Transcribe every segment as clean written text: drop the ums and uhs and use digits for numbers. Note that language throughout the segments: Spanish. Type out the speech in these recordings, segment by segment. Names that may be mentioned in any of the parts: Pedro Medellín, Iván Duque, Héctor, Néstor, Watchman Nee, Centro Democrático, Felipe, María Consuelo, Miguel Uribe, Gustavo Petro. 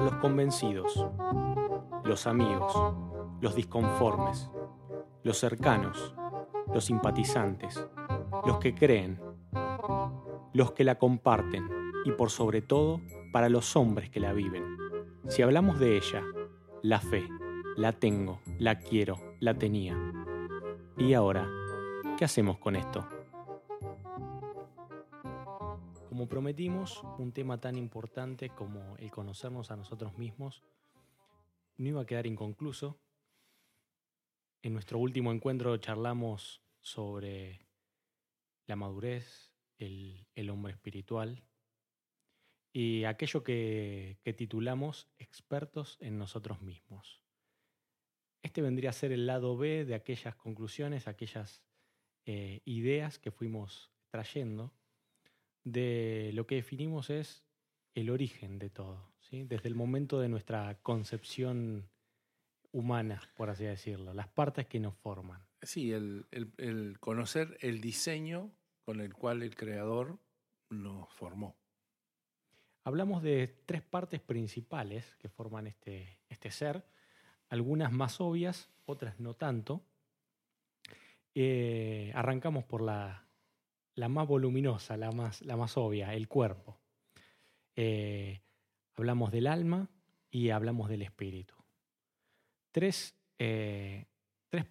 están los convencidos, los amigos, los disconformes, los cercanos, los simpatizantes, los que creen, los que la comparten y, por sobre todo, para los hombres que la viven. Si hablamos de ella, la fe, la tengo, la quiero, la tenía. Y ahora, ¿qué hacemos con esto? Como prometimos, un tema tan importante como el conocernos a nosotros mismos no iba a quedar inconcluso. En nuestro último encuentro charlamos sobre la madurez, el hombre espiritual y aquello que titulamos expertos en nosotros mismos. Este vendría a ser el lado B de aquellas conclusiones, aquellas ideas que fuimos trayendo de lo que definimos es el origen de todo, ¿sí? Desde el momento de nuestra concepción humana, por así decirlo, las partes que nos forman. Sí, el conocer el diseño con el cual el Creador nos formó. Hablamos de tres partes principales que forman este ser, algunas más obvias, otras no tanto. Arrancamos por la más voluminosa, la más obvia, el cuerpo. Hablamos del alma y hablamos del espíritu. Tres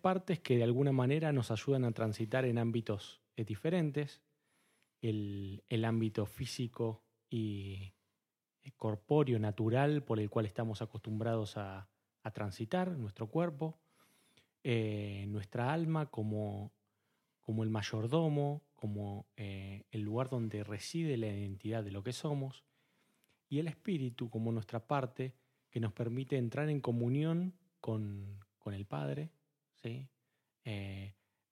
partes que de alguna manera nos ayudan a transitar en ámbitos diferentes. El ámbito físico y corpóreo, natural, por el cual estamos acostumbrados a transitar, nuestro cuerpo, nuestra alma como el mayordomo, como el lugar donde reside la identidad de lo que somos, y el espíritu como nuestra parte que nos permite entrar en comunión con el Padre, ¿sí?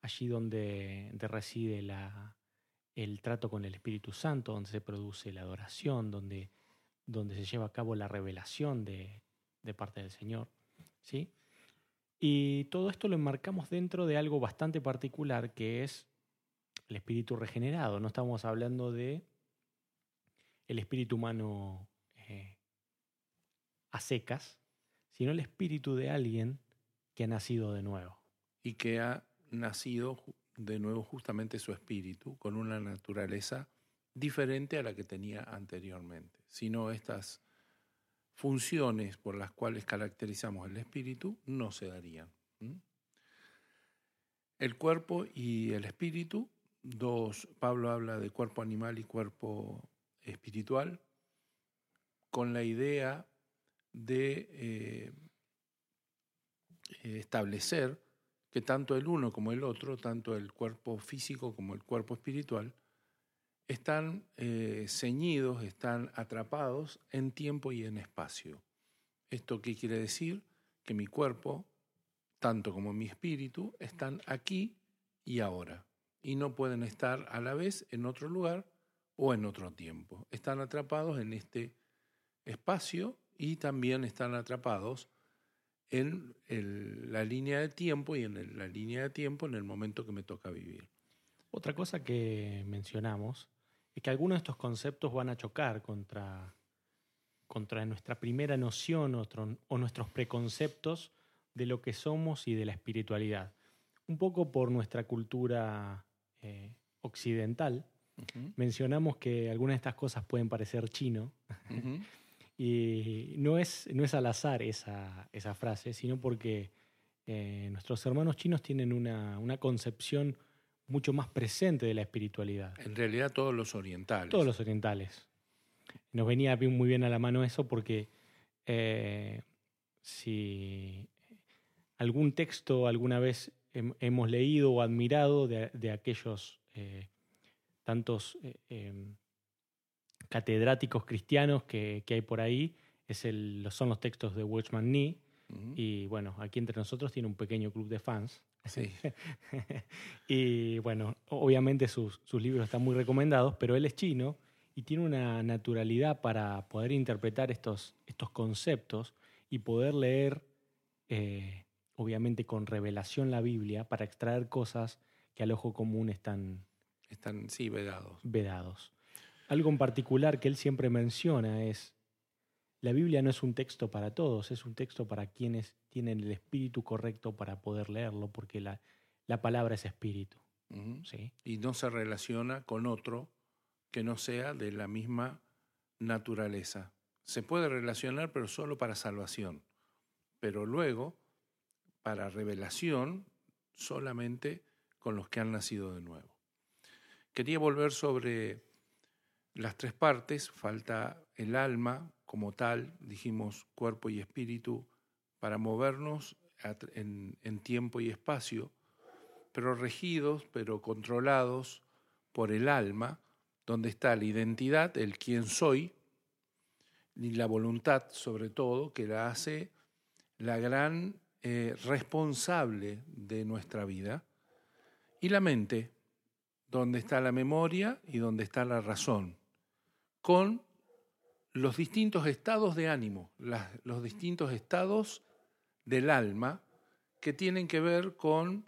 Allí donde reside el trato con el Espíritu Santo, donde se produce la adoración, donde se lleva a cabo la revelación de parte del Señor, ¿sí? Y todo esto lo enmarcamos dentro de algo bastante particular que es el espíritu regenerado. No estamos hablando de el espíritu humano a secas, sino el espíritu de alguien que ha nacido de nuevo. Y que ha nacido de nuevo justamente su espíritu, con una naturaleza diferente a la que tenía anteriormente. Sino estas funciones por las cuales caracterizamos el espíritu no se darían. El cuerpo y el espíritu, Pablo habla de cuerpo animal y cuerpo espiritual, con la idea de establecer que tanto el uno como el otro, tanto el cuerpo físico como el cuerpo espiritual, están ceñidos, están atrapados en tiempo y en espacio. ¿Esto qué quiere decir? Que mi cuerpo, tanto como mi espíritu, están aquí y ahora, y no pueden estar a la vez en otro lugar o en otro tiempo. Están atrapados en este espacio y también están atrapados en la línea de tiempo y la línea de tiempo en el momento que me toca vivir. Otra cosa que mencionamos es que algunos de estos conceptos van a chocar contra nuestra primera noción o nuestros preconceptos de lo que somos y de la espiritualidad. Un poco por nuestra cultura occidental, uh-huh. Mencionamos que algunas de estas cosas pueden parecer chino, uh-huh. Y no es al azar esa frase, sino porque nuestros hermanos chinos tienen una concepción mucho más presente de la espiritualidad. En realidad todos los orientales. Nos venía muy bien a la mano eso porque si algún texto alguna vez hemos leído o admirado de aquellos tantos catedráticos cristianos que hay por ahí, son los textos de Watchman Nee, uh-huh. Y bueno, aquí entre nosotros tiene un pequeño club de fans. Sí. Y bueno, obviamente sus libros están muy recomendados, pero él es chino y tiene una naturalidad para poder interpretar estos conceptos y poder leer, obviamente con revelación, la Biblia para extraer cosas que al ojo común están sí, vedados. Algo en particular que él siempre menciona es La Biblia no es un texto para todos, es un texto para quienes tienen el espíritu correcto para poder leerlo, porque la palabra es espíritu. Uh-huh. ¿Sí? Y no se relaciona con otro que no sea de la misma naturaleza. Se puede relacionar, pero solo para salvación. Pero luego, para revelación, solamente con los que han nacido de nuevo. Quería volver sobre las tres partes. Falta el alma como tal, dijimos cuerpo y espíritu, para movernos en tiempo y espacio, pero regidos, pero controlados por el alma, donde está la identidad, el quién soy, y la voluntad sobre todo, que la hace la gran responsable de nuestra vida, y la mente, donde está la memoria y donde está la razón, con los distintos estados de ánimo, los distintos estados del alma, que tienen que ver con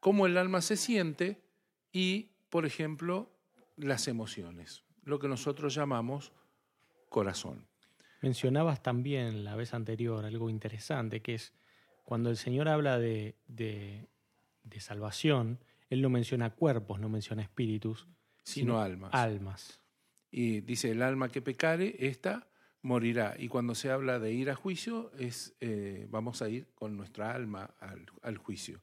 cómo el alma se siente y, por ejemplo, las emociones, lo que nosotros llamamos corazón. Mencionabas también la vez anterior algo interesante, que es cuando el Señor habla de salvación, Él no menciona cuerpos, no menciona espíritus, sino almas. Y dice, el alma que pecare, esta morirá. Y cuando se habla de ir a juicio, vamos a ir con nuestra alma al juicio.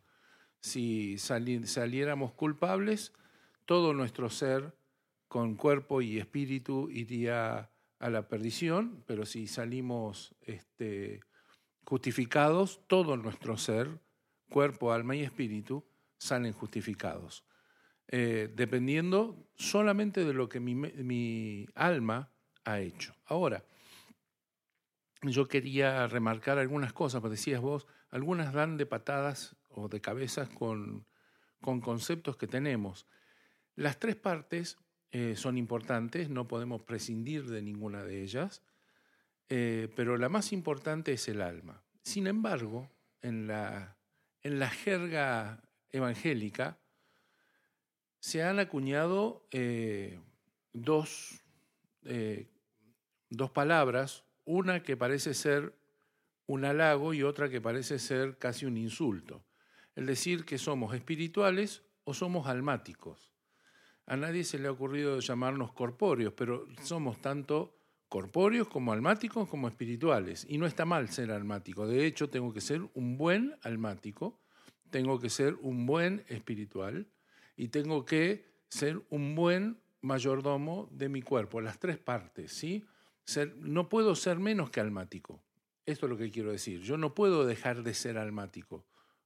Si saliéramos culpables, todo nuestro ser con cuerpo y espíritu iría a la perdición, pero si salimos justificados, todo nuestro ser, cuerpo, alma y espíritu, salen justificados. Dependiendo solamente de lo que mi alma ha hecho. Ahora, yo quería remarcar algunas cosas, porque decías vos, algunas dan de patadas o de cabezas con conceptos que tenemos. Las tres partes son importantes, no podemos prescindir de ninguna de ellas, pero la más importante es el alma. Sin embargo, en la jerga evangélica se han acuñado dos palabras, una que parece ser un halago y otra que parece ser casi un insulto. Es decir, que somos espirituales o somos almáticos. A nadie se le ha ocurrido llamarnos corpóreos, pero somos tanto corpóreos como almáticos como espirituales. Y no está mal ser almático. De hecho, tengo que ser un buen almático, tengo que ser un buen espiritual, y tengo que ser un buen mayordomo de mi cuerpo, las tres partes, ¿sí? No puedo ser menos que almático. Esto es lo que quiero decir. Yo no puedo dejar de ser almático,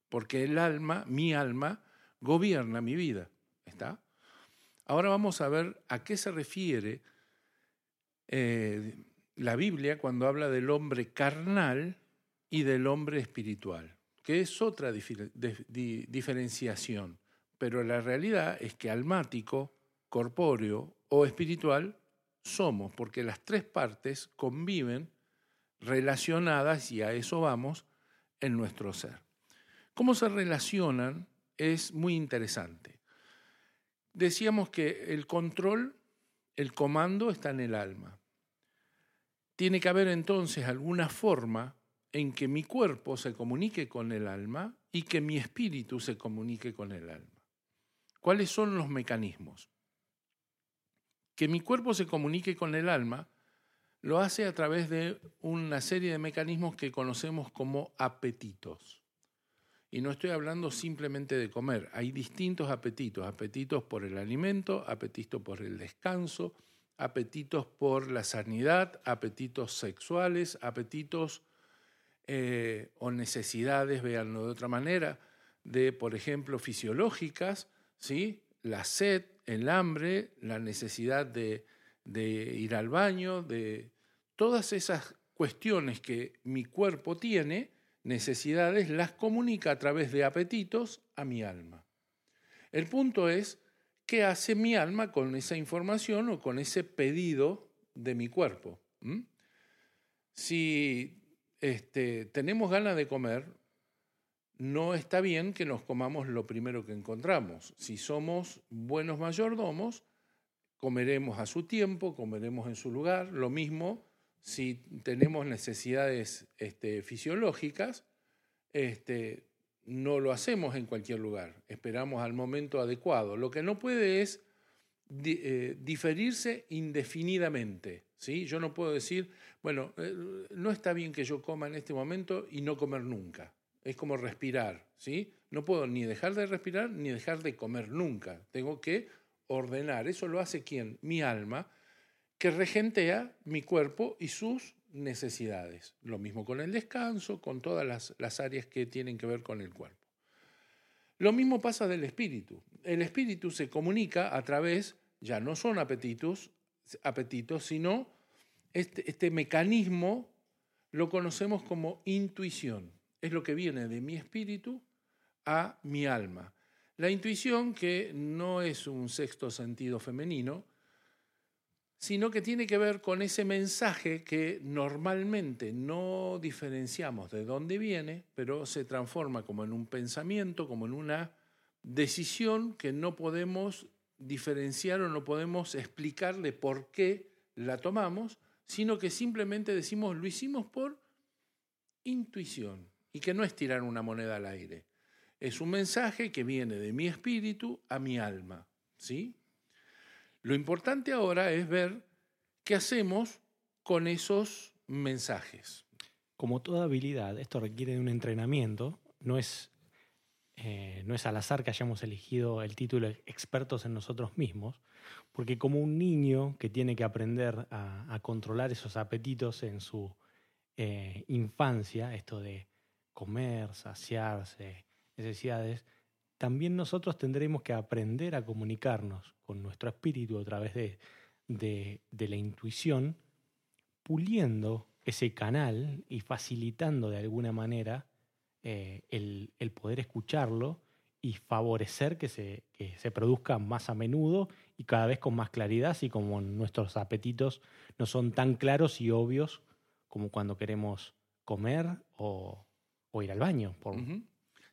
porque el alma, mi alma, gobierna mi vida, ¿está? Ahora vamos a ver a qué se refiere la Biblia cuando habla del hombre carnal y del hombre espiritual, que es otra diferenciación. Pero la realidad es que almático, corpóreo o espiritual somos, porque las tres partes conviven relacionadas, y a eso vamos, en nuestro ser. Cómo se relacionan es muy interesante. Decíamos que el control, el comando está en el alma. Tiene que haber entonces alguna forma en que mi cuerpo se comunique con el alma y que mi espíritu se comunique con el alma. ¿Cuáles son los mecanismos? Que mi cuerpo se comunique con el alma lo hace a través de una serie de mecanismos que conocemos como apetitos. Y no estoy hablando simplemente de comer. Hay distintos apetitos. Apetitos por el alimento, apetitos por el descanso, apetitos por la sanidad, apetitos sexuales, apetitos o necesidades, véanlo de otra manera, de, por ejemplo, fisiológicas, ¿sí? La sed, el hambre, la necesidad de ir al baño, de todas esas cuestiones que mi cuerpo tiene, necesidades, las comunica a través de apetitos a mi alma. El punto es, ¿qué hace mi alma con esa información o con ese pedido de mi cuerpo? Si tenemos ganas de comer, no está bien que nos comamos lo primero que encontramos. Si somos buenos mayordomos, comeremos a su tiempo, comeremos en su lugar. Lo mismo si tenemos necesidades fisiológicas, no lo hacemos en cualquier lugar, esperamos al momento adecuado. Lo que no puede es diferirse indefinidamente, ¿sí? Yo no puedo decir, bueno, no está bien que yo coma en este momento y no comer nunca. Es como respirar, ¿sí? No puedo ni dejar de respirar ni dejar de comer nunca. Tengo que ordenar. Eso lo hace ¿quién? Mi alma, que regentea mi cuerpo y sus necesidades. Lo mismo con el descanso, con todas las áreas que tienen que ver con el cuerpo. Lo mismo pasa del espíritu. El espíritu se comunica a través, ya no son apetitos, sino este mecanismo lo conocemos como intuición. Es lo que viene de mi espíritu a mi alma. La intuición, que no es un sexto sentido femenino, sino que tiene que ver con ese mensaje que normalmente no diferenciamos de dónde viene, pero se transforma como en un pensamiento, como en una decisión que no podemos diferenciar o no podemos explicarle por qué la tomamos, sino que simplemente decimos, lo hicimos por intuición, y que no es tirar una moneda al aire. Es un mensaje que viene de mi espíritu a mi alma, ¿sí? Lo importante ahora es ver qué hacemos con esos mensajes. Como toda habilidad, esto requiere de un entrenamiento. No es al azar que hayamos elegido el título expertos en nosotros mismos, porque como un niño que tiene que aprender a controlar esos apetitos en su infancia, esto de comer, saciarse, necesidades, también nosotros tendremos que aprender a comunicarnos con nuestro espíritu a través de la intuición, puliendo ese canal y facilitando de alguna manera el poder escucharlo y favorecer que se produzca más a menudo y cada vez con más claridad, así como nuestros apetitos no son tan claros y obvios como cuando queremos comer o ir al baño. Uh-huh.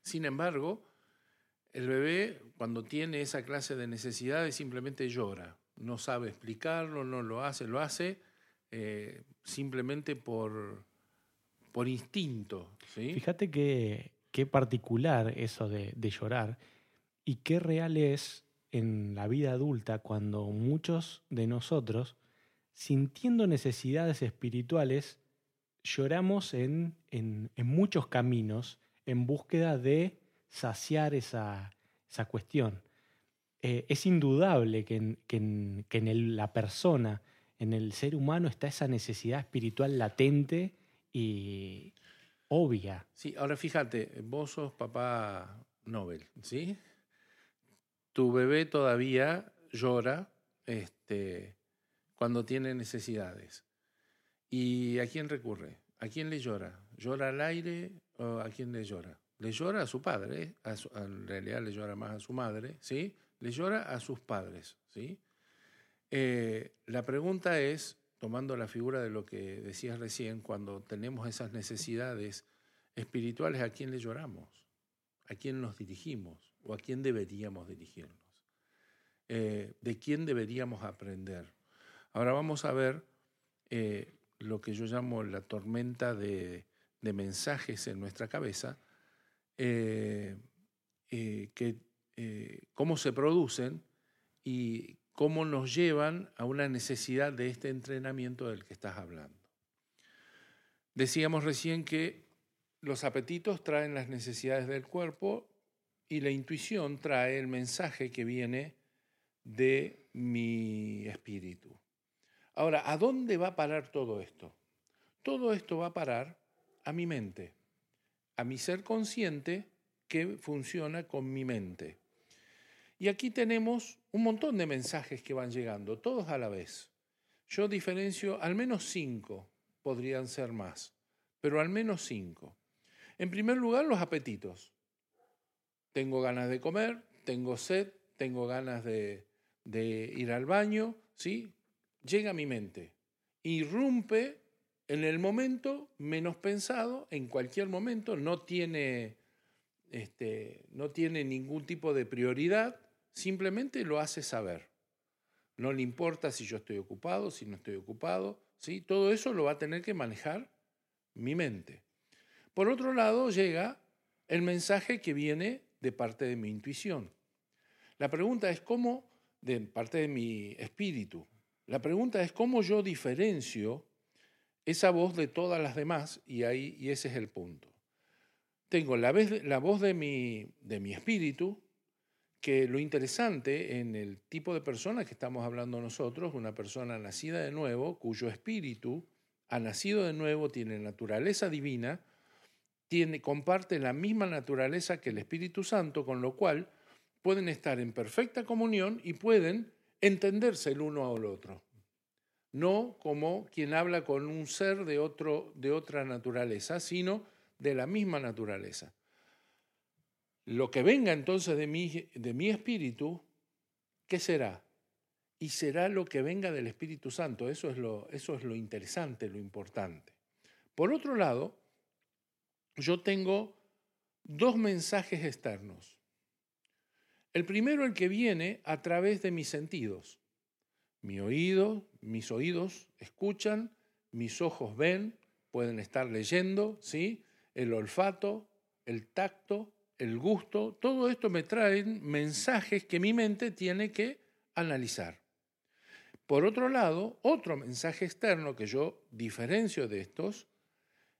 Sin embargo, el bebé, cuando tiene esa clase de necesidades, simplemente llora. No sabe explicarlo, no lo hace, lo hace simplemente por instinto, ¿sí? Fíjate qué particular eso de llorar y qué real es en la vida adulta cuando muchos de nosotros, sintiendo necesidades espirituales, lloramos en muchos caminos en búsqueda de saciar esa cuestión. Es indudable que en la persona, en el ser humano, está esa necesidad espiritual latente y obvia. Sí, ahora fíjate, vos sos papá Nobel, ¿sí? Tu bebé todavía llora cuando tiene necesidades. ¿Y a quién recurre? ¿A quién le llora? ¿Llora al aire o a quién le llora? Le llora a su padre, en realidad le llora más a su madre, ¿sí? Le llora a sus padres, ¿sí? La pregunta es, tomando la figura de lo que decías recién, cuando tenemos esas necesidades espirituales, ¿a quién le lloramos? ¿A quién nos dirigimos? ¿O a quién deberíamos dirigirnos? ¿De quién deberíamos aprender? Ahora vamos a ver lo que yo llamo la tormenta de mensajes en nuestra cabeza, cómo se producen y cómo nos llevan a una necesidad de este entrenamiento del que estás hablando. Decíamos recién que los apetitos traen las necesidades del cuerpo y la intuición trae el mensaje que viene de mi espíritu. Ahora, ¿a dónde va a parar todo esto? Todo esto va a parar a mi mente, a mi ser consciente que funciona con mi mente. Y aquí tenemos un montón de mensajes que van llegando, todos a la vez. Yo diferencio al menos 5, podrían ser más, pero al menos 5. En primer lugar, los apetitos. Tengo ganas de comer, tengo sed, tengo ganas de ir al baño, ¿sí? Llega a mi mente, irrumpe en el momento menos pensado, en cualquier momento, no tiene ningún tipo de prioridad, simplemente lo hace saber. No le importa si yo estoy ocupado, si no estoy ocupado, ¿sí? Todo eso lo va a tener que manejar mi mente. Por otro lado, llega el mensaje que viene de parte de mi intuición. La pregunta es cómo, de parte de mi espíritu, la pregunta es cómo yo diferencio esa voz de todas las demás, y ese es el punto. Tengo la voz de mi espíritu, que lo interesante en el tipo de persona que estamos hablando nosotros, una persona nacida de nuevo, cuyo espíritu ha nacido de nuevo, tiene naturaleza divina, comparte la misma naturaleza que el Espíritu Santo, con lo cual pueden estar en perfecta comunión y pueden entenderse el uno al otro. No como quien habla con un ser de otra naturaleza, sino de la misma naturaleza. Lo que venga entonces de mi espíritu, ¿qué será? Y será lo que venga del Espíritu Santo. Eso es lo interesante, lo importante. Por otro lado, yo tengo dos mensajes externos. El primero, el que viene a través de mis sentidos. Mis oídos escuchan, mis ojos ven, pueden estar leyendo, ¿sí? El olfato, el tacto, el gusto, todo esto me traen mensajes que mi mente tiene que analizar. Por otro lado, otro mensaje externo que yo diferencio de estos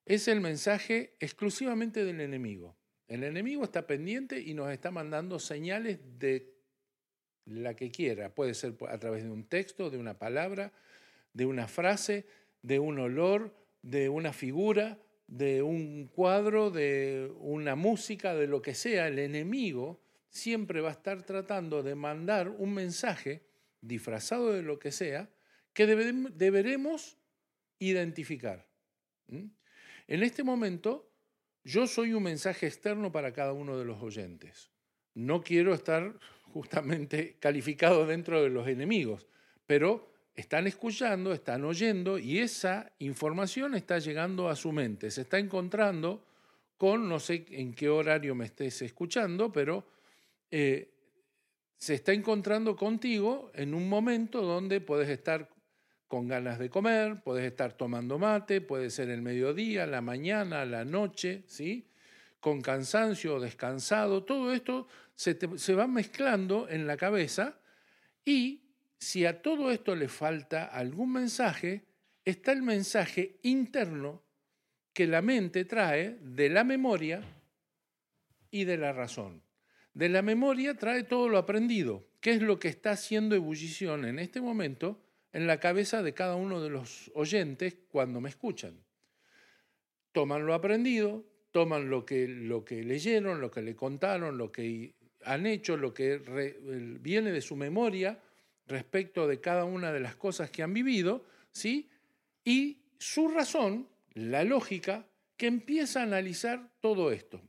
es el mensaje exclusivamente del enemigo. El enemigo está pendiente y nos está mandando señales de la que quiera. Puede ser a través de un texto, de una palabra, de una frase, de un olor, de una figura, de un cuadro, de una música, de lo que sea. El enemigo siempre va a estar tratando de mandar un mensaje disfrazado de lo que sea que deberemos identificar. En este momento yo soy un mensaje externo para cada uno de los oyentes. No quiero estar justamente calificado dentro de los enemigos, pero están escuchando, están oyendo y esa información está llegando a su mente. Se está encontrando con, no sé en qué horario me estés escuchando, pero se está encontrando contigo en un momento donde puedes estar con ganas de comer, puedes estar tomando mate, puede ser el mediodía, la mañana, la noche, ¿sí? Con cansancio, descansado, todo esto se va mezclando en la cabeza y si a todo esto le falta algún mensaje, está el mensaje interno que la mente trae de la memoria y de la razón. De la memoria trae todo lo aprendido, que es lo que está haciendo ebullición en este momento en la cabeza de cada uno de los oyentes cuando me escuchan. Toman lo aprendido, toman lo que leyeron, lo que le contaron, lo que han hecho, lo que viene de su memoria respecto de cada una de las cosas que han vivido, ¿sí? Y su razón, la lógica, que empieza a analizar todo esto.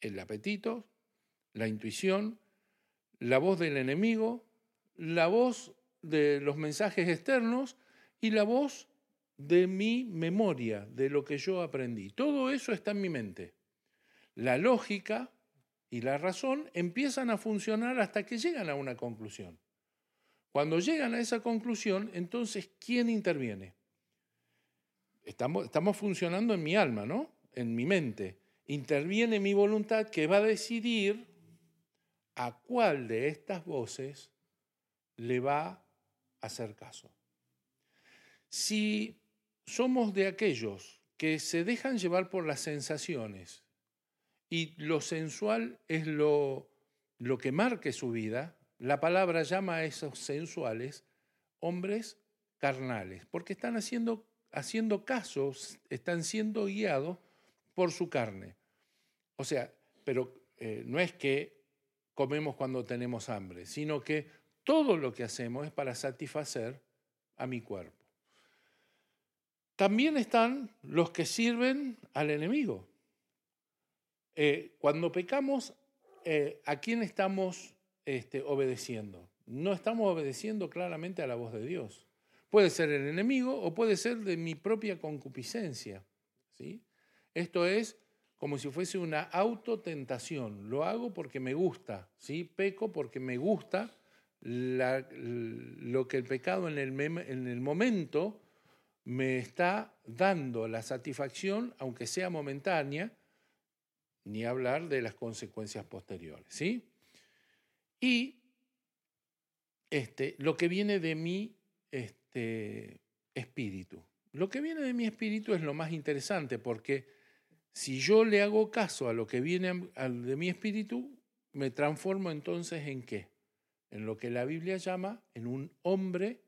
El apetito, la intuición, la voz del enemigo, la voz de los mensajes externos y la voz de mi memoria, de lo que yo aprendí. Todo eso está en mi mente. La lógica y la razón empiezan a funcionar hasta que llegan a una conclusión. Cuando llegan a esa conclusión, entonces, ¿quién interviene? Estamos funcionando en mi alma, ¿no? En mi mente. Interviene mi voluntad que va a decidir a cuál de estas voces le va a hacer caso. Si somos de aquellos que se dejan llevar por las sensaciones y lo sensual es lo que marque su vida, la palabra llama a esos sensuales hombres carnales, porque están haciendo casos, están siendo guiados por su carne. O sea, pero no es que comemos cuando tenemos hambre, sino que todo lo que hacemos es para satisfacer a mi cuerpo. También están los que sirven al enemigo. Cuando pecamos, ¿a quién estamos obedeciendo? No estamos obedeciendo claramente a la voz de Dios. Puede ser el enemigo o puede ser de mi propia concupiscencia, ¿sí? Esto es como si fuese una autotentación. Lo hago porque me gusta, ¿sí? Peco porque me gusta lo que el pecado en el momento me está dando la satisfacción, aunque sea momentánea, ni hablar de las consecuencias posteriores, ¿sí? Y lo que viene de mi espíritu. Lo que viene de mi espíritu es lo más interesante, porque si yo le hago caso a lo que viene de mi espíritu, me transformo entonces ¿en qué? En lo que la Biblia llama en un hombre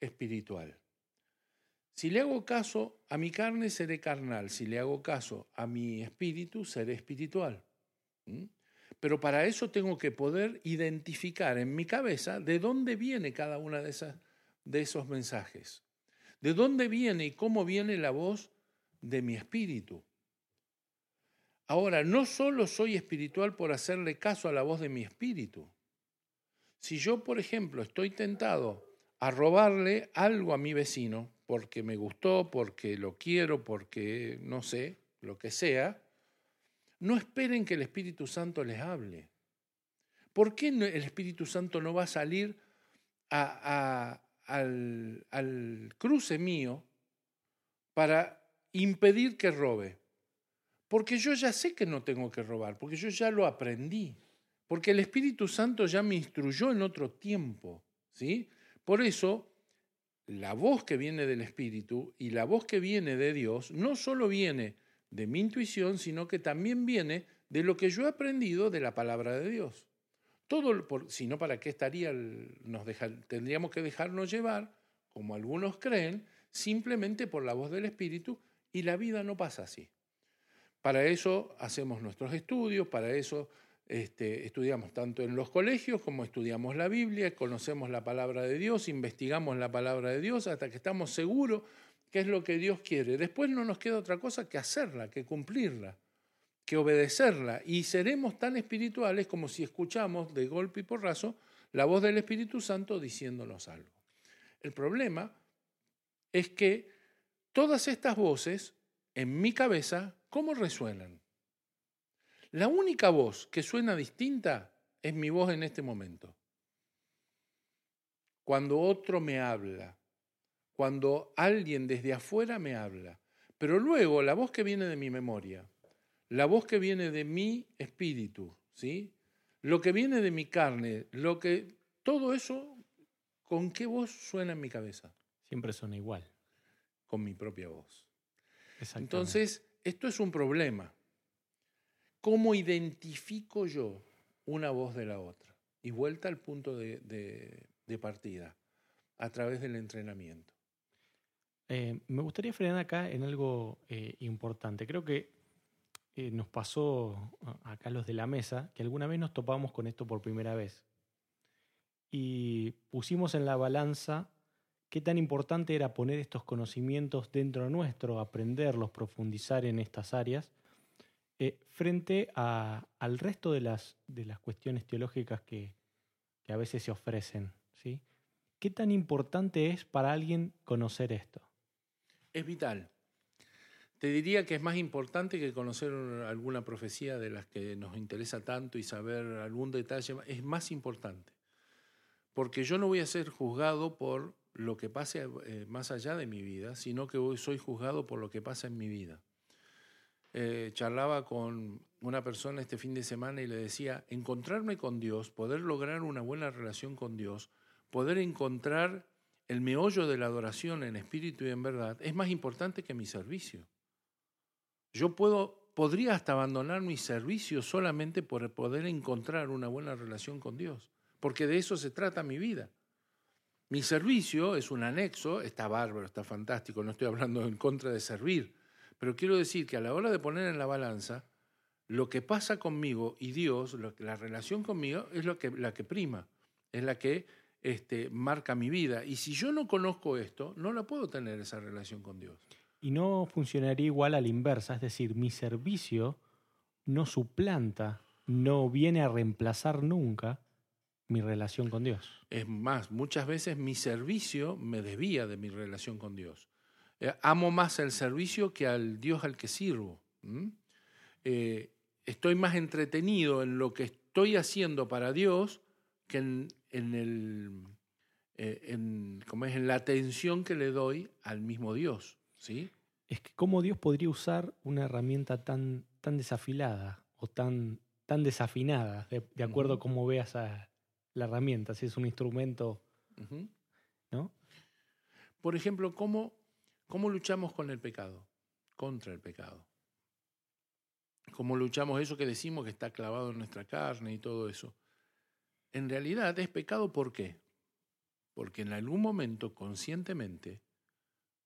espiritual. Si le hago caso a mi carne, seré carnal. Si le hago caso a mi espíritu, seré espiritual. ¿Mm? Pero para eso tengo que poder identificar en mi cabeza de dónde viene cada una de esos mensajes. De dónde viene y cómo viene la voz de mi espíritu. Ahora, no solo soy espiritual por hacerle caso a la voz de mi espíritu. Si yo, por ejemplo, estoy tentado a robarle algo a mi vecino porque me gustó, porque lo quiero, porque no sé, lo que sea, no esperen que el Espíritu Santo les hable. ¿Por qué el Espíritu Santo no va a salir al cruce mío para impedir que robe? Porque yo ya sé que no tengo que robar, porque yo ya lo aprendí, porque el Espíritu Santo ya me instruyó en otro tiempo, ¿sí? Por eso, la voz que viene del Espíritu y la voz que viene de Dios no solo viene de mi intuición, sino que también viene de lo que yo he aprendido de la palabra de Dios. Todo, si no, ¿para qué estaría? Tendríamos que dejarnos llevar, como algunos creen, simplemente por la voz del Espíritu, y la vida no pasa así. Para eso hacemos nuestros estudios, para eso estudiamos tanto en los colegios como estudiamos la Biblia, conocemos la palabra de Dios, investigamos la palabra de Dios hasta que estamos seguros que es lo que Dios quiere. Después no nos queda otra cosa que hacerla, que cumplirla, que obedecerla, y seremos tan espirituales como si escuchamos de golpe y porrazo la voz del Espíritu Santo diciéndonos algo. El problema es que todas estas voces en mi cabeza, ¿cómo resuenan? La única voz que suena distinta es mi voz en este momento. Cuando otro me habla, cuando alguien desde afuera me habla, pero luego la voz que viene de mi memoria, la voz que viene de mi espíritu, ¿sí? Lo que viene de mi carne, todo eso, ¿con qué voz suena en mi cabeza? Siempre suena igual. Con mi propia voz. Entonces, esto es un problema. ¿Cómo identifico yo una voz de la otra? Y vuelta al punto de partida, a través del entrenamiento. Me gustaría frenar acá en algo importante. Creo que nos pasó acá los de la mesa que alguna vez nos topamos con esto por primera vez. Y pusimos en la balanza qué tan importante era poner estos conocimientos dentro nuestro, aprenderlos, profundizar en estas áreas, frente al resto de las cuestiones teológicas que a veces se ofrecen, ¿sí? ¿Qué tan importante es para alguien conocer esto? Es vital. Te diría que es más importante que conocer alguna profecía de las que nos interesa tanto y saber algún detalle. Es más importante. Porque yo no voy a ser juzgado por lo que pase más allá de mi vida, sino que hoy soy juzgado por lo que pasa en mi vida. Charlaba con una persona este fin de semana y le decía, encontrarme con Dios, poder lograr una buena relación con Dios, poder encontrar el meollo de la adoración en espíritu y en verdad, es más importante que mi servicio. Yo podría hasta abandonar mi servicio solamente por poder encontrar una buena relación con Dios, porque de eso se trata mi vida. Mi servicio es un anexo, está bárbaro, está fantástico, no estoy hablando en contra de servir, pero quiero decir que a la hora de poner en la balanza, lo que pasa conmigo y Dios, la relación conmigo es la que prima, es la que marca mi vida. Y si yo no conozco esto, no la puedo tener esa relación con Dios. Y no funcionaría igual a la inversa, es decir, mi servicio no suplanta, no viene a reemplazar nunca mi relación con Dios. Es más, muchas veces mi servicio me desvía de mi relación con Dios. Amo más el servicio que al Dios al que sirvo. Estoy más entretenido en lo que estoy haciendo para Dios que en, en, el, en la atención que le doy al mismo Dios, ¿sí? Es que cómo Dios podría usar una herramienta tan desafilada o tan desafinada, de acuerdo a cómo veas a la herramienta, si es un instrumento, ¿no? Por ejemplo, ¿cómo luchamos con el pecado? Contra el pecado. ¿Cómo luchamos eso que decimos que está clavado en nuestra carne y todo eso? En realidad es pecado, ¿por qué? Porque en algún momento, conscientemente,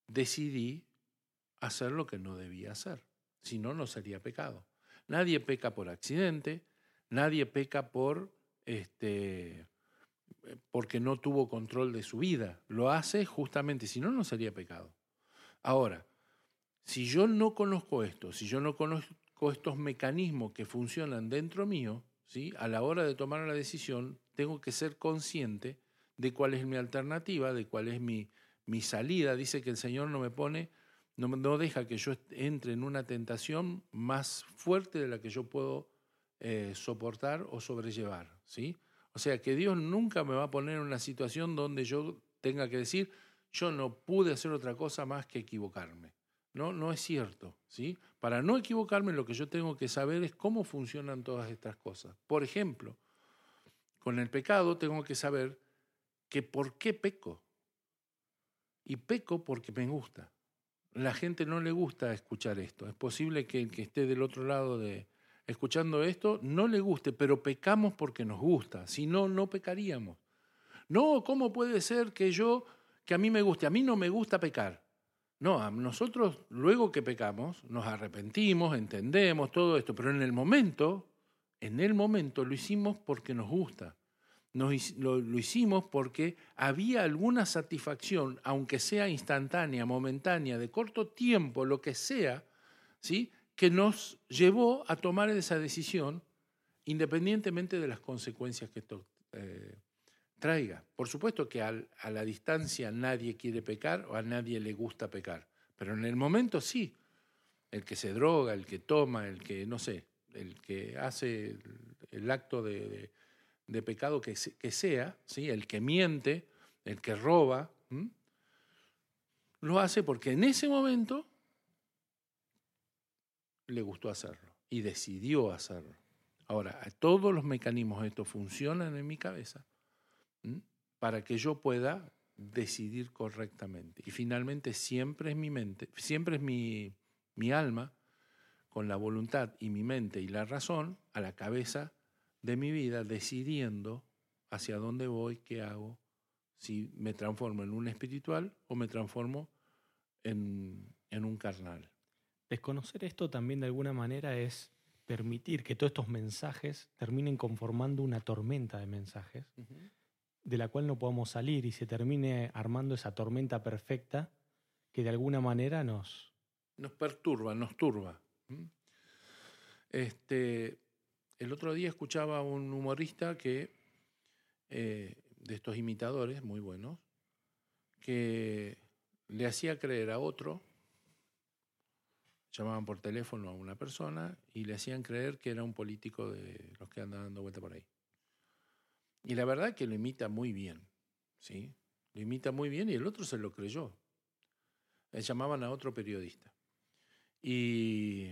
decidí hacer lo que no debía hacer. Si no, no sería pecado. Nadie peca por accidente, nadie peca porque no tuvo control de su vida. Lo hace justamente, si no, no sería pecado. Ahora, si yo no conozco esto, si yo no conozco estos mecanismos que funcionan dentro mío, ¿sí? A la hora de tomar la decisión, tengo que ser consciente de cuál es mi alternativa, de cuál es mi salida. Dice que el Señor no deja que yo entre en una tentación más fuerte de la que yo puedo soportar o sobrellevar, ¿sí? O sea, que Dios nunca me va a poner en una situación donde yo tenga que decir, yo no pude hacer otra cosa más que equivocarme. No, no es cierto, ¿sí? Para no equivocarme, lo que yo tengo que saber es cómo funcionan todas estas cosas. Por ejemplo, con el pecado tengo que saber que por qué peco. Y peco porque me gusta. La gente no le gusta escuchar esto. Es posible que el que esté del otro lado escuchando esto no le guste, pero pecamos porque nos gusta. Si no, no pecaríamos. No, ¿cómo puede ser que a mí me guste? A mí no me gusta pecar. No, a nosotros luego que pecamos nos arrepentimos, entendemos todo esto, pero en el momento lo hicimos porque nos gusta. Lo hicimos porque había alguna satisfacción, aunque sea instantánea, momentánea, de corto tiempo, lo que sea, ¿sí? Que nos llevó a tomar esa decisión independientemente de las consecuencias que esto traiga. Por supuesto que a la distancia nadie quiere pecar o a nadie le gusta pecar, pero en el momento sí. El que se droga, el que toma, el que, no sé, el que hace el acto de pecado que sea, ¿sí? El que miente, el que roba, lo hace porque en ese momento le gustó hacerlo y decidió hacerlo. Ahora, todos los mecanismos de esto funcionan en mi cabeza para que yo pueda decidir correctamente. Y finalmente siempre es mi mente, siempre es mi alma, con la voluntad y mi mente y la razón a la cabeza de mi vida, decidiendo hacia dónde voy, qué hago, si me transformo en un espiritual o me transformo en un carnal. Desconocer esto también de alguna manera es permitir que todos estos mensajes terminen conformando una tormenta de mensajes, de la cual no podamos salir y se termine armando esa tormenta perfecta que de alguna manera nos perturba, nos turba. El otro día escuchaba a un humorista de estos imitadores muy buenos, que le hacía creer a otro, llamaban por teléfono a una persona y le hacían creer que era un político de los que andan dando vuelta por ahí. Y la verdad que lo imita muy bien, ¿sí? Lo imita muy bien y el otro se lo creyó. Le llamaban a otro periodista. Y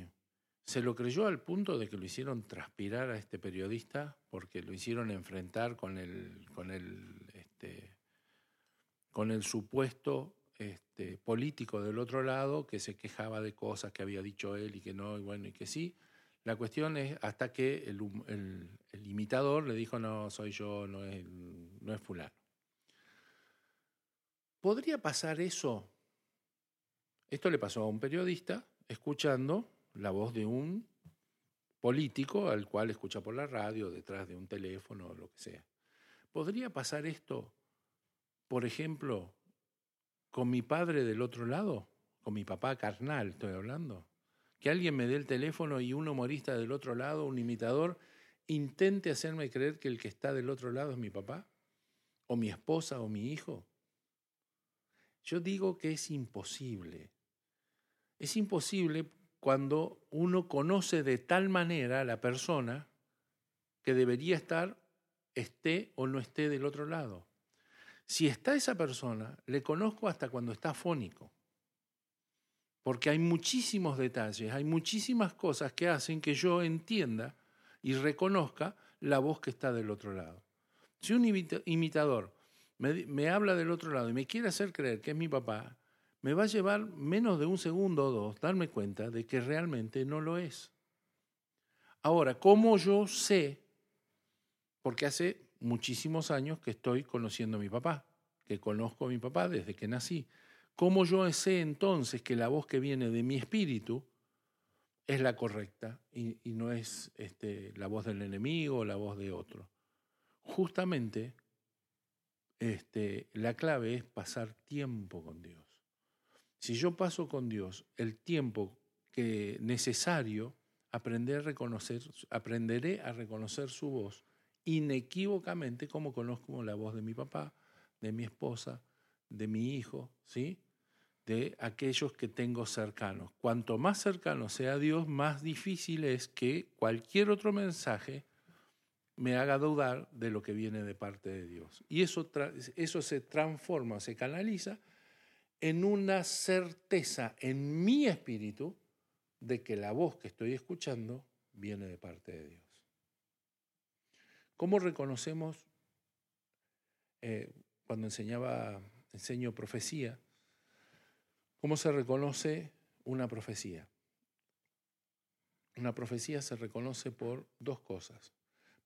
se lo creyó al punto de que lo hicieron transpirar a este periodista porque lo hicieron enfrentar con el supuesto político del otro lado que se quejaba de cosas que había dicho él y que no, y bueno, y que sí. La cuestión es hasta que el imitador le dijo, no, soy yo, no es fulano. ¿Podría pasar eso? Esto le pasó a un periodista escuchando la voz de un político al cual escucha por la radio, detrás de un teléfono o lo que sea. ¿Podría pasar esto, por ejemplo, con mi padre del otro lado? Con mi papá carnal, estoy hablando. Que alguien me dé el teléfono y un humorista del otro lado, un imitador, intente hacerme creer que el que está del otro lado es mi papá, o mi esposa, o mi hijo. Yo digo que es imposible. Es imposible cuando uno conoce de tal manera a la persona que debería estar, esté o no esté del otro lado. Si está esa persona, le conozco hasta cuando está afónico. Porque hay muchísimos detalles, hay muchísimas cosas que hacen que yo entienda y reconozca la voz que está del otro lado. Si un imitador me habla del otro lado y me quiere hacer creer que es mi papá, me va a llevar menos de un segundo o dos darme cuenta de que realmente no lo es. Ahora, ¿cómo yo sé? Porque hace muchísimos años que estoy conociendo a mi papá, que conozco a mi papá desde que nací. ¿Cómo yo sé entonces que la voz que viene de mi espíritu es la correcta y no es la voz del enemigo o la voz de otro? Justamente la clave es pasar tiempo con Dios. Si yo paso con Dios el tiempo que necesario, aprenderé a reconocer su voz inequívocamente, como conozco la voz de mi papá, de mi esposa, de mi hijo, ¿sí? De aquellos que tengo cercanos. Cuanto más cercano sea Dios, más difícil es que cualquier otro mensaje me haga dudar de lo que viene de parte de Dios. Y eso se transforma, se canaliza en una certeza en mi espíritu de que la voz que estoy escuchando viene de parte de Dios. ¿Cómo reconocemos? Cuando enseño profecía, ¿cómo se reconoce una profecía? Una profecía se reconoce por dos cosas.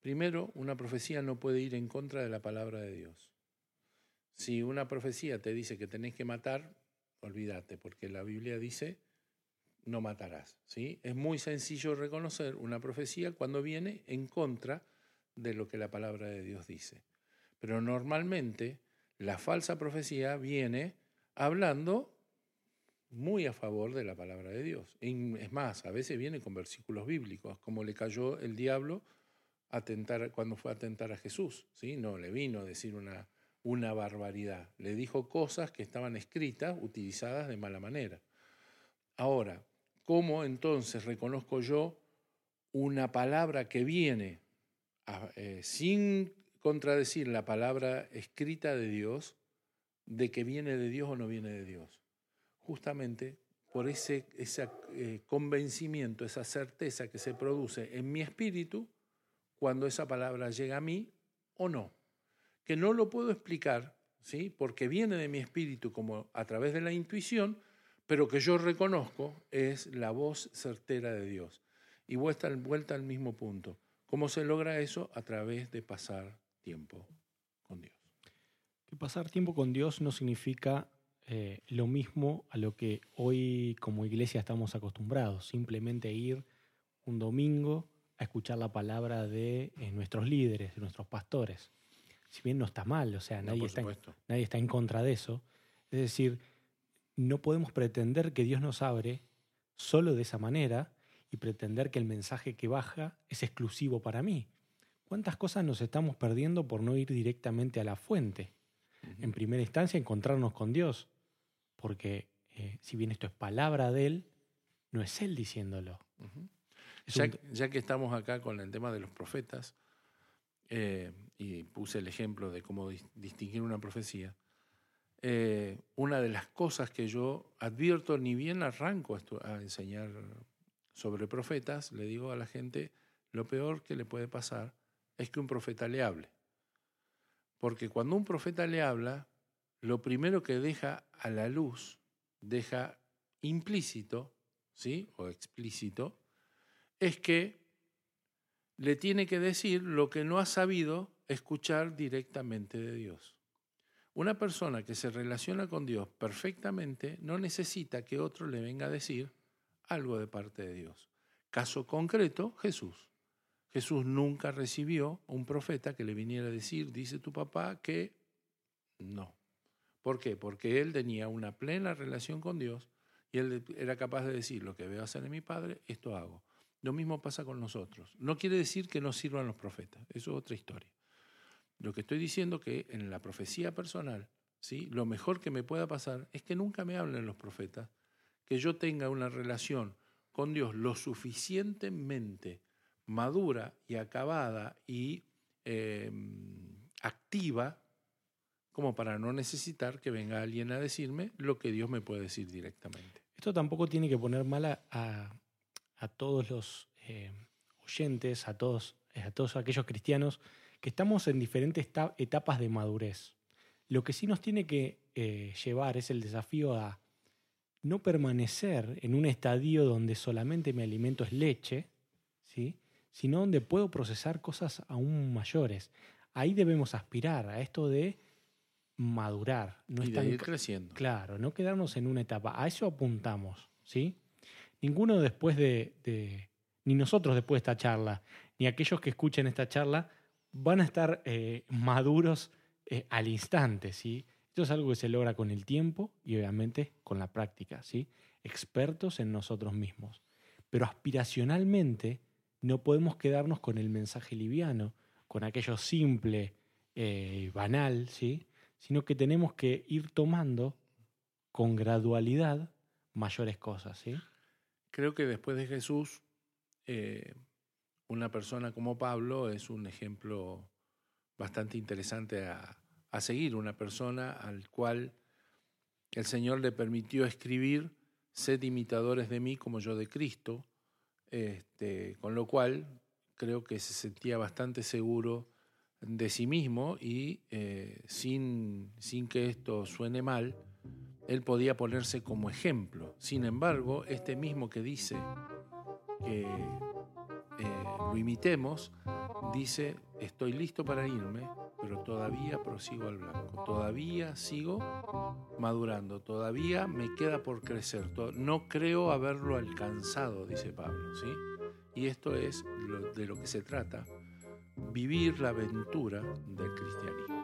Primero, una profecía no puede ir en contra de la palabra de Dios. Si una profecía te dice que tenés que matar, olvídate, porque la Biblia dice no matarás, ¿sí? Es muy sencillo reconocer una profecía cuando viene en contra de lo que la palabra de Dios dice. Pero normalmente la falsa profecía viene hablando muy a favor de la palabra de Dios. Y es más, a veces viene con versículos bíblicos, como le cayó el diablo cuando fue a tentar a Jesús, ¿sí? No le vino a decir una barbaridad. Le dijo cosas que estaban escritas, utilizadas de mala manera. Ahora, ¿cómo entonces reconozco yo una palabra que viene sin contradecir la palabra escrita de Dios, de que viene de Dios o no viene de Dios? Justamente por ese convencimiento, esa certeza que se produce en mi espíritu cuando esa palabra llega a mí o no. Que no lo puedo explicar, ¿sí? Porque viene de mi espíritu como a través de la intuición, pero que yo reconozco es la voz certera de Dios. Y vuelta al mismo punto. ¿Cómo se logra eso? A través de pasar tiempo con Dios. Que pasar tiempo con Dios no significa lo mismo a lo que hoy como iglesia estamos acostumbrados. Simplemente ir un domingo a escuchar la palabra de nuestros líderes, de nuestros pastores. Si bien no está mal, o sea, nadie está en contra de eso. Es decir, no podemos pretender que Dios nos abre solo de esa manera y pretender que el mensaje que baja es exclusivo para mí. ¿Cuántas cosas nos estamos perdiendo por no ir directamente a la fuente? Uh-huh. En primera instancia, encontrarnos con Dios. Porque si bien esto es palabra de Él, no es Él diciéndolo. Uh-huh. Ya que estamos acá con el tema de los profetas, y puse el ejemplo de cómo distinguir una profecía, una de las cosas que yo advierto, ni bien arranco a enseñar sobre profetas, le digo a la gente, lo peor que le puede pasar es que un profeta le hable. Porque cuando un profeta le habla, lo primero que deja a la luz, deja implícito, ¿sí? O explícito, es que le tiene que decir lo que no ha sabido escuchar directamente de Dios. Una persona que se relaciona con Dios perfectamente no necesita que otro le venga a decir algo de parte de Dios. Caso concreto, Jesús. Jesús nunca recibió un profeta que le viniera a decir, dice tu papá que no. ¿Por qué? Porque él tenía una plena relación con Dios y él era capaz de decir, lo que veo hacer en mi padre, esto hago. Lo mismo pasa con nosotros. No quiere decir que no sirvan los profetas. Eso es otra historia. Lo que estoy diciendo es que en la profecía personal, ¿sí? Lo mejor que me pueda pasar es que nunca me hablen los profetas, que yo tenga una relación con Dios lo suficientemente madura y acabada y activa como para no necesitar que venga alguien a decirme lo que Dios me puede decir directamente. Esto tampoco tiene que poner mal a todos los oyentes, a todos aquellos cristianos que estamos en diferentes etapas de madurez. Lo que sí nos tiene que llevar es el desafío a no permanecer en un estadio donde solamente mi alimento es leche, ¿sí?, sino donde puedo procesar cosas aún mayores. Ahí debemos aspirar a esto de madurar. No y de ir creciendo. Claro, no quedarnos en una etapa. A eso apuntamos, ¿sí? Ninguno después ni nosotros después de esta charla, ni aquellos que escuchen esta charla, van a estar maduros al instante, ¿sí? Esto es algo que se logra con el tiempo y obviamente con la práctica, ¿sí? Expertos en nosotros mismos. Pero aspiracionalmente no podemos quedarnos con el mensaje liviano, con aquello simple, banal, ¿sí?, sino que tenemos que ir tomando con gradualidad mayores cosas, ¿sí? Creo que después de Jesús, una persona como Pablo es un ejemplo bastante interesante a seguir, una persona al cual el Señor le permitió escribir: sed imitadores de mí como yo de Cristo, con lo cual creo que se sentía bastante seguro de sí mismo y sin que esto suene mal, él podía ponerse como ejemplo. Sin embargo, este mismo que dice que lo imitemos, dice: estoy listo para irme, pero todavía prosigo al blanco, todavía sigo madurando, todavía me queda por crecer, no creo haberlo alcanzado, dice Pablo, ¿sí? Y esto es de lo que se trata, vivir la aventura del cristianismo.